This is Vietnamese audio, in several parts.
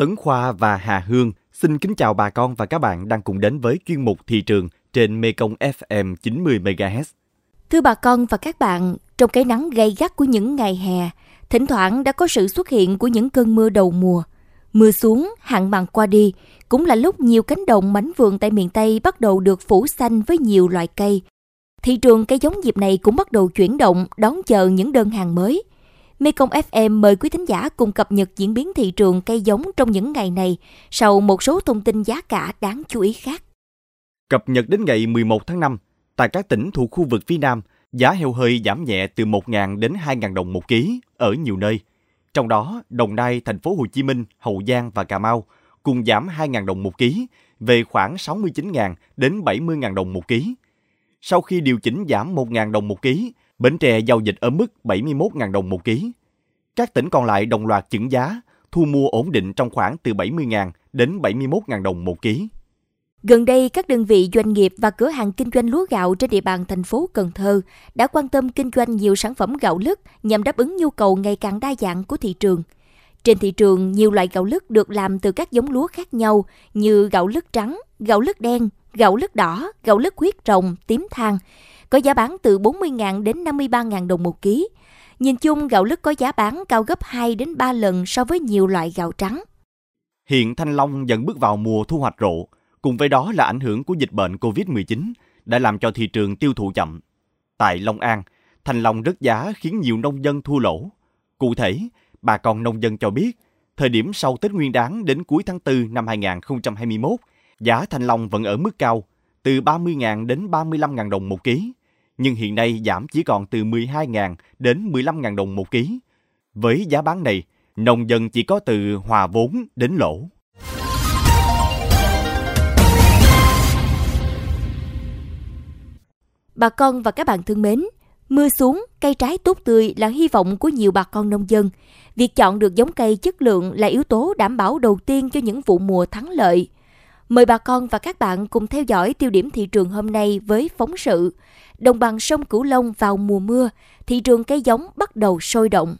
Tấn Khoa và Hà Hương xin kính chào bà con và các bạn đang cùng đến với chuyên mục thị trường trên Mekong FM 90MHz. Thưa bà con và các bạn, trong cái nắng gay gắt của những ngày hè, thỉnh thoảng đã có sự xuất hiện của những cơn mưa đầu mùa. Mưa xuống, hạn mặn qua đi, cũng là lúc nhiều cánh đồng mảnh vườn tại miền Tây bắt đầu được phủ xanh với nhiều loại cây. Thị trường cây giống dịp này cũng bắt đầu chuyển động, đón chờ những đơn hàng mới. Mekong FM mời quý thính giả cùng cập nhật diễn biến thị trường cây giống trong những ngày này sau một số thông tin giá cả đáng chú ý khác. Cập nhật đến ngày 11 tháng 5, tại các tỉnh thuộc khu vực phía Nam, giá heo hơi giảm nhẹ từ 1.000 đến 2.000 đồng một ký ở nhiều nơi. Trong đó, Đồng Nai, Thành phố Hồ Chí Minh, Hậu Giang và Cà Mau cùng giảm 2.000 đồng một ký về khoảng 69.000 đến 70.000 đồng một ký. Sau khi điều chỉnh giảm 1.000 đồng một ký, Bến Tre giao dịch ở mức 71.000 đồng một ký. Các tỉnh còn lại đồng loạt chững giá, thu mua ổn định trong khoảng từ 70.000 đến 71.000 đồng một ký. Gần đây, các đơn vị doanh nghiệp và cửa hàng kinh doanh lúa gạo trên địa bàn thành phố Cần Thơ đã quan tâm kinh doanh nhiều sản phẩm gạo lứt nhằm đáp ứng nhu cầu ngày càng đa dạng của thị trường. Trên thị trường, nhiều loại gạo lứt được làm từ các giống lúa khác nhau như gạo lứt trắng, gạo lứt đen, gạo lứt đỏ, gạo lứt huyết rồng, tím than, có giá bán từ 40.000 đến 53.000 đồng một ký. Nhìn chung, gạo lứt có giá bán cao gấp 2 đến 3 lần so với nhiều loại gạo trắng. Hiện Thanh Long dần bước vào mùa thu hoạch rộ, cùng với đó là ảnh hưởng của dịch bệnh COVID-19 đã làm cho thị trường tiêu thụ chậm. Tại Long An, thanh long rớt giá khiến nhiều nông dân thua lỗ. Cụ thể, bà con nông dân cho biết, thời điểm sau Tết Nguyên Đán đến cuối tháng 4 năm 2021, giá thanh long vẫn ở mức cao, từ 30.000 đến 35.000 đồng một ký, nhưng hiện nay giảm chỉ còn từ 12.000 đến 15.000 đồng một ký. Với giá bán này, nông dân chỉ có từ hòa vốn đến lỗ. Bà con và các bạn thân mến, mưa xuống, cây trái tốt tươi là hy vọng của nhiều bà con nông dân. Việc chọn được giống cây chất lượng là yếu tố đảm bảo đầu tiên cho những vụ mùa thắng lợi. Mời bà con và các bạn cùng theo dõi tiêu điểm thị trường hôm nay với phóng sự Đồng bằng sông Cửu Long vào mùa mưa, thị trường cây giống bắt đầu sôi động.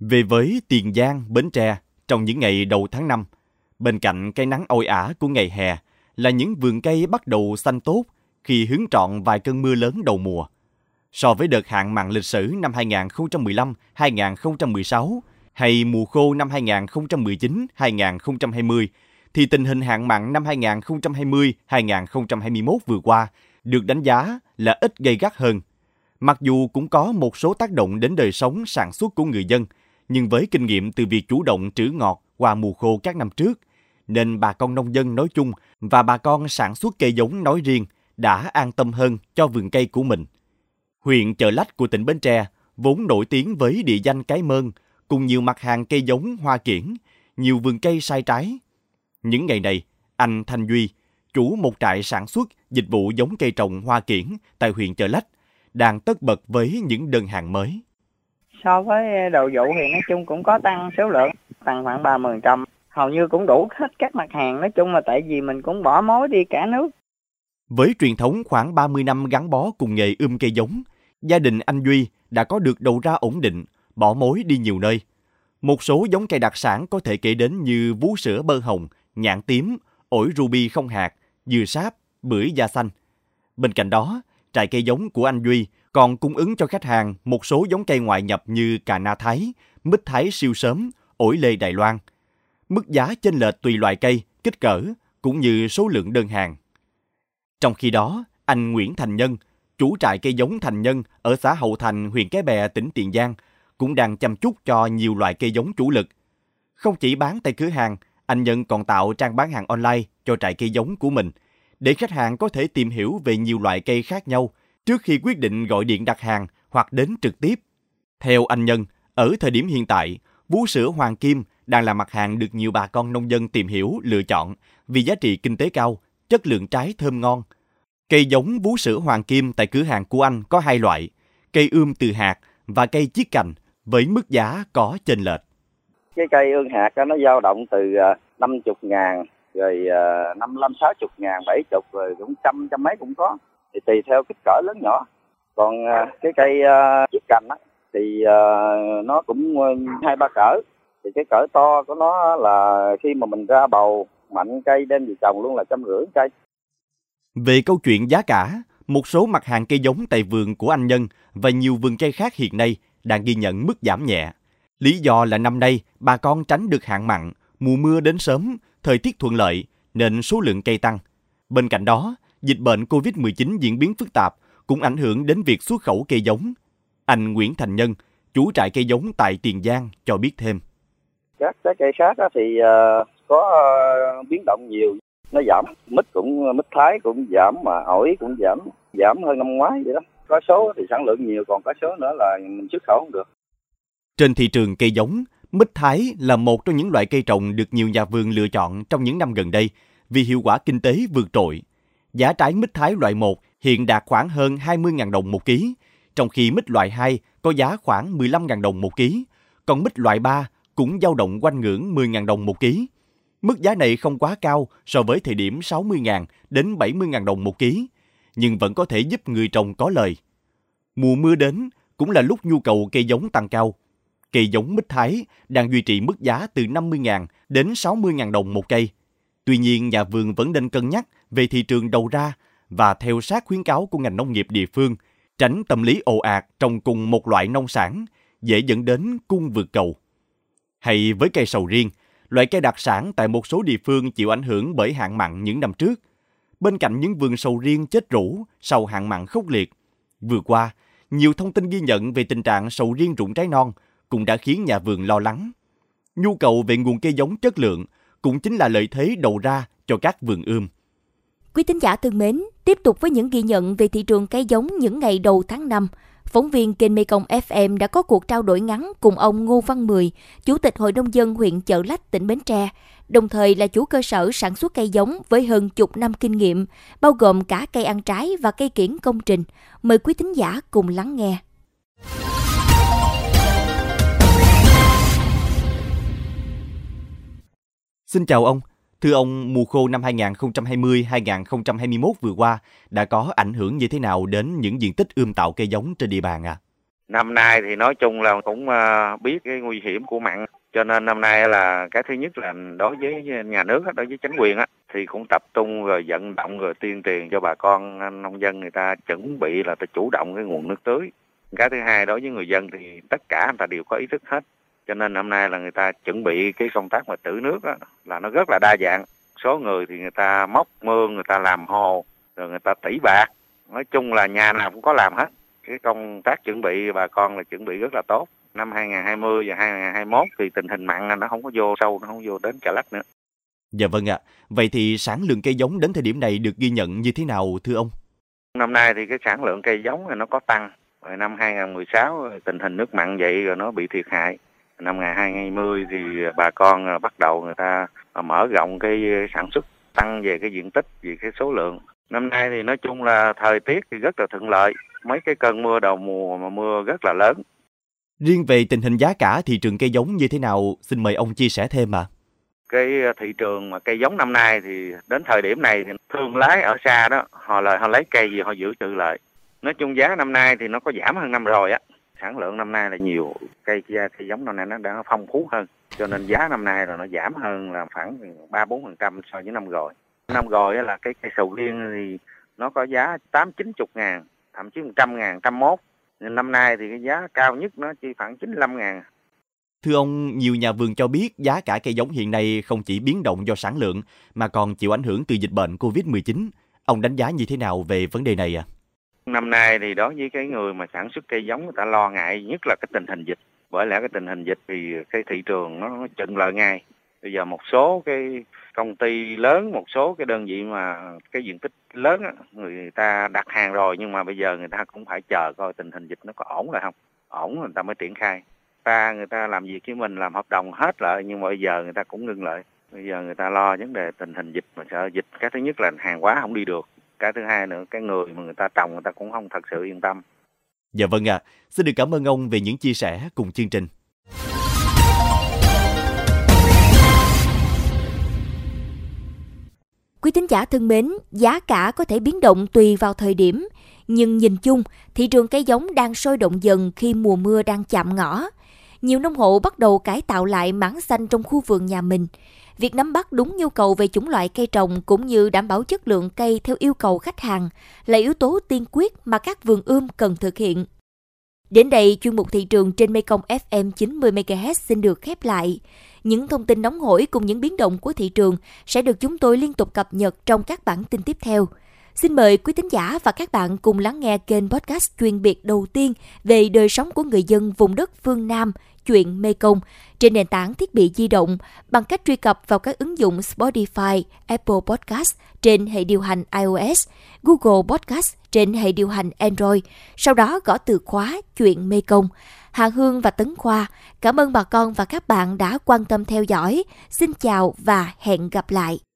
Về với Tiền Giang, Bến Tre, trong những ngày đầu tháng 5, bên cạnh cái nắng oi ả của ngày hè là những vườn cây bắt đầu xanh tốt khi hứng trọn vài cơn mưa lớn đầu mùa. So với đợt hạn mặn lịch sử năm 2015-2016 hay mùa khô năm 2019-2020, thì tình hình hạn mặn năm 2020-2021 vừa qua được đánh giá là ít gay gắt hơn. Mặc dù cũng có một số tác động đến đời sống sản xuất của người dân, nhưng với kinh nghiệm từ việc chủ động trữ ngọt qua mùa khô các năm trước, nên bà con nông dân nói chung và bà con sản xuất cây giống nói riêng đã an tâm hơn cho vườn cây của mình. Huyện Chợ Lách của tỉnh Bến Tre vốn nổi tiếng với địa danh cái mơn, cùng nhiều mặt hàng cây giống hoa kiển, nhiều vườn cây sai trái. Những ngày này, anh Thanh Duy, chủ một trại sản xuất dịch vụ giống cây trồng hoa kiển tại huyện Chợ Lách, đang tất bật với những đơn hàng mới. So với đầu vụ thì nói chung cũng có tăng số lượng, tăng khoảng 30%, hầu như cũng đủ hết các mặt hàng, nói chung là tại vì mình cũng bỏ mối đi cả nước. Với truyền thống khoảng 30 năm gắn bó cùng nghề cây giống, gia đình anh Duy đã có được đầu ra ổn định, bỏ mối đi nhiều nơi. Một số giống cây đặc sản có thể kể đến như vú sữa bơ hồng, nhãn tím, ổi ruby không hạt, dừa sáp, bưởi da xanh. Bên cạnh đó, trại cây giống của anh Duy còn cung ứng cho khách hàng một số giống cây ngoại nhập như cà na Thái, mít Thái siêu sớm, ổi lê Đài Loan. Mức giá chênh lệch tùy loại cây, kích cỡ cũng như số lượng đơn hàng. Trong khi đó, anh Nguyễn Thành Nhân, chủ trại cây giống Thành Nhân ở xã Hậu Thành, huyện Cái Bè, tỉnh Tiền Giang, cũng đang chăm chút cho nhiều loại cây giống chủ lực. Không chỉ bán tại cửa hàng, anh Nhân còn tạo trang bán hàng online cho trại cây giống của mình, để khách hàng có thể tìm hiểu về nhiều loại cây khác nhau trước khi quyết định gọi điện đặt hàng hoặc đến trực tiếp. Theo anh Nhân, ở thời điểm hiện tại, vú sữa hoàng kim đang là mặt hàng được nhiều bà con nông dân tìm hiểu, lựa chọn vì giá trị kinh tế cao, chất lượng trái thơm ngon. Cây giống vú sữa hoàng kim tại cửa hàng của anh có hai loại, cây từ hạt và cây chiết cành, với mức giá có chênh lệch. Cái cây hạt đó, nó dao động từ 50.000 rồi 55, 60.000, 70, rồi cũng trăm mấy cũng có, thì tùy theo kích cỡ lớn nhỏ. Còn cái cây chiếc cành á thì nó cũng 2-3 cỡ. Thì cái cỡ to của nó là khi mà mình ra bầu mạnh cây đem về trồng luôn là 150 cây. Về câu chuyện giá cả, một số mặt hàng cây giống tại vườn của anh Nhân và nhiều vườn cây khác hiện nay đang ghi nhận mức giảm nhẹ. Lý do là năm nay bà con tránh được hạn mặn, mùa mưa đến sớm, thời tiết thuận lợi nên số lượng cây tăng. Bên cạnh đó, dịch bệnh Covid-19 diễn biến phức tạp cũng ảnh hưởng đến việc xuất khẩu cây giống. Anh Nguyễn Thành Nhân, chủ trại cây giống tại Tiền Giang cho biết thêm. Các trái cây khác thì có biến động nhiều, nó giảm. Mít Thái cũng giảm, mà ổi cũng giảm hơn năm ngoái vậy đó. Có số thì sản lượng nhiều, còn có số nữa là mình xuất khẩu không được. Trên thị trường cây giống, mít Thái là một trong những loại cây trồng được nhiều nhà vườn lựa chọn trong những năm gần đây vì hiệu quả kinh tế vượt trội. Giá trái mít Thái loại 1 hiện đạt khoảng hơn 20.000 đồng một ký, trong khi mít loại 2 có giá khoảng 15.000 đồng một ký, còn mít loại 3 cũng dao động quanh ngưỡng 10.000 đồng một ký. Mức giá này không quá cao so với thời điểm 60.000 đến 70.000 đồng một ký, nhưng vẫn có thể giúp người trồng có lời. Mùa mưa đến cũng là lúc nhu cầu cây giống tăng cao. Cây giống mít Thái đang duy trì mức giá từ 50.000 đến 60.000 đồng một cây. Tuy nhiên, nhà vườn vẫn nên cân nhắc về thị trường đầu ra và theo sát khuyến cáo của ngành nông nghiệp địa phương, tránh tâm lý ồ ạt trồng cùng một loại nông sản, dễ dẫn đến cung vượt cầu. Hay với cây sầu riêng, loại cây đặc sản tại một số địa phương chịu ảnh hưởng bởi hạn mặn những năm trước. Bên cạnh những vườn sầu riêng chết rũ sau hạn mặn khốc liệt, vừa qua, nhiều thông tin ghi nhận về tình trạng sầu riêng rụng trái non cũng đã khiến nhà vườn lo lắng. Nhu cầu về nguồn cây giống chất lượng cũng chính là lợi thế đầu ra cho các vườn ươm. Quý thính giả thân mến, tiếp tục với những ghi nhận về thị trường cây giống những ngày đầu tháng 5, phóng viên kênh Mekong FM đã có cuộc trao đổi ngắn cùng ông Ngô Văn Mười, Chủ tịch Hội nông dân huyện Chợ Lách, tỉnh Bến Tre, đồng thời là chủ cơ sở sản xuất cây giống với hơn chục năm kinh nghiệm, bao gồm cả cây ăn trái và cây kiểng công trình. Mời quý thính giả cùng lắng nghe. Xin chào ông. Thưa ông, mùa khô năm 2020-2021 vừa qua đã có ảnh hưởng như thế nào đến những diện tích ươm tạo cây giống trên địa bàn ạ? Năm nay thì nói chung là cũng biết cái nguy hiểm của mặn, cho nên năm nay là cái thứ nhất là đối với nhà nước, đối với chính quyền thì cũng tập trung rồi vận động rồi tuyên truyền cho bà con nông dân người ta chuẩn bị là ta chủ động cái nguồn nước tưới. Cái thứ hai đối với người dân thì tất cả người ta đều có ý thức hết. Cho nên năm nay là người ta chuẩn bị cái công tác mà trữ nước đó, là nó rất là đa dạng. Số người thì người ta móc mương, người ta làm hồ, rồi người ta tỉ bạc. Nói chung là nhà nào cũng có làm hết. Cái công tác chuẩn bị bà con là chuẩn bị rất là tốt. Năm 2020 và 2021 thì tình hình mặn nó không có vô sâu, nó không vô đến Chợ Lách nữa. Dạ vâng ạ. Vậy thì sản lượng cây giống đến thời điểm này được ghi nhận như thế nào thưa ông? Năm nay thì cái sản lượng cây giống là nó có tăng. Rồi năm 2016 tình hình nước mặn vậy rồi nó bị thiệt hại. Năm 2020 thì bà con bắt đầu người ta mở rộng cái sản xuất, tăng về cái diện tích, về cái số lượng. Năm nay thì nói chung là thời tiết thì rất là thuận lợi, mấy cái cơn mưa đầu mùa mà mưa rất là lớn. Riêng về tình hình giá cả thị trường cây giống như thế nào, xin mời ông chia sẻ thêm ạ. Cái thị trường mà cây giống năm nay thì đến thời điểm này thì thương lái ở xa đó, họ lấy cây gì họ giữ trữ lại. Nói chung giá năm nay thì nó có giảm hơn năm rồi á. Sản lượng năm nay là nhiều, cây giống năm nay nó đã phong phú hơn, cho nên giá năm nay là nó giảm hơn là khoảng 3-4% so với năm rồi. Năm rồi là cái cây sầu riêng thì nó có giá 80-90 ngàn, thậm chí 100 ngàn, 101. Năm nay thì cái giá cao nhất nó chỉ khoảng 95 ngàn. Thưa ông, nhiều nhà vườn cho biết giá cả cây giống hiện nay không chỉ biến động do sản lượng mà còn chịu ảnh hưởng từ dịch bệnh Covid-19. Ông đánh giá như thế nào về vấn đề này ạ? Năm nay thì đối với cái người mà sản xuất cây giống người ta lo ngại nhất là cái tình hình dịch. Bởi lẽ cái tình hình dịch thì cái thị trường nó chững lại ngay. Bây giờ một số cái công ty lớn, một số cái đơn vị mà cái diện tích lớn á, người ta đặt hàng rồi nhưng mà bây giờ người ta cũng phải chờ coi tình hình dịch nó có ổn lại không. Ổn người ta mới triển khai. Người ta làm việc với mình làm hợp đồng hết lại nhưng mà bây giờ người ta cũng ngưng lại. Bây giờ người ta lo vấn đề tình hình dịch mà sợ dịch. Cái thứ nhất là hàng hóa không đi được. Cái thứ hai nữa, cái người mà người ta trồng người ta cũng không thật sự yên tâm. Dạ vâng ạ. Xin được cảm ơn ông về những chia sẻ cùng chương trình. Quý thính giả thân mến, giá cả có thể biến động tùy vào thời điểm. Nhưng nhìn chung, thị trường cây giống đang sôi động dần khi mùa mưa đang chạm ngõ. Nhiều nông hộ bắt đầu cải tạo lại mảng xanh trong khu vườn nhà mình. Việc nắm bắt đúng nhu cầu về chủng loại cây trồng cũng như đảm bảo chất lượng cây theo yêu cầu khách hàng là yếu tố tiên quyết mà các vườn ươm cần thực hiện. Đến đây, chuyên mục thị trường trên Mekong FM 90MHz xin được khép lại. Những thông tin nóng hổi cùng những biến động của thị trường sẽ được chúng tôi liên tục cập nhật trong các bản tin tiếp theo. Xin mời quý thính giả và các bạn cùng lắng nghe kênh podcast chuyên biệt đầu tiên về đời sống của người dân vùng đất phương Nam, Chuyện Mê Công, trên nền tảng thiết bị di động bằng cách truy cập vào các ứng dụng Spotify, Apple Podcast trên hệ điều hành iOS, Google Podcast trên hệ điều hành Android, sau đó gõ từ khóa Chuyện Mê Công. Hà Hương và Tấn Khoa, cảm ơn bà con và các bạn đã quan tâm theo dõi. Xin chào và hẹn gặp lại!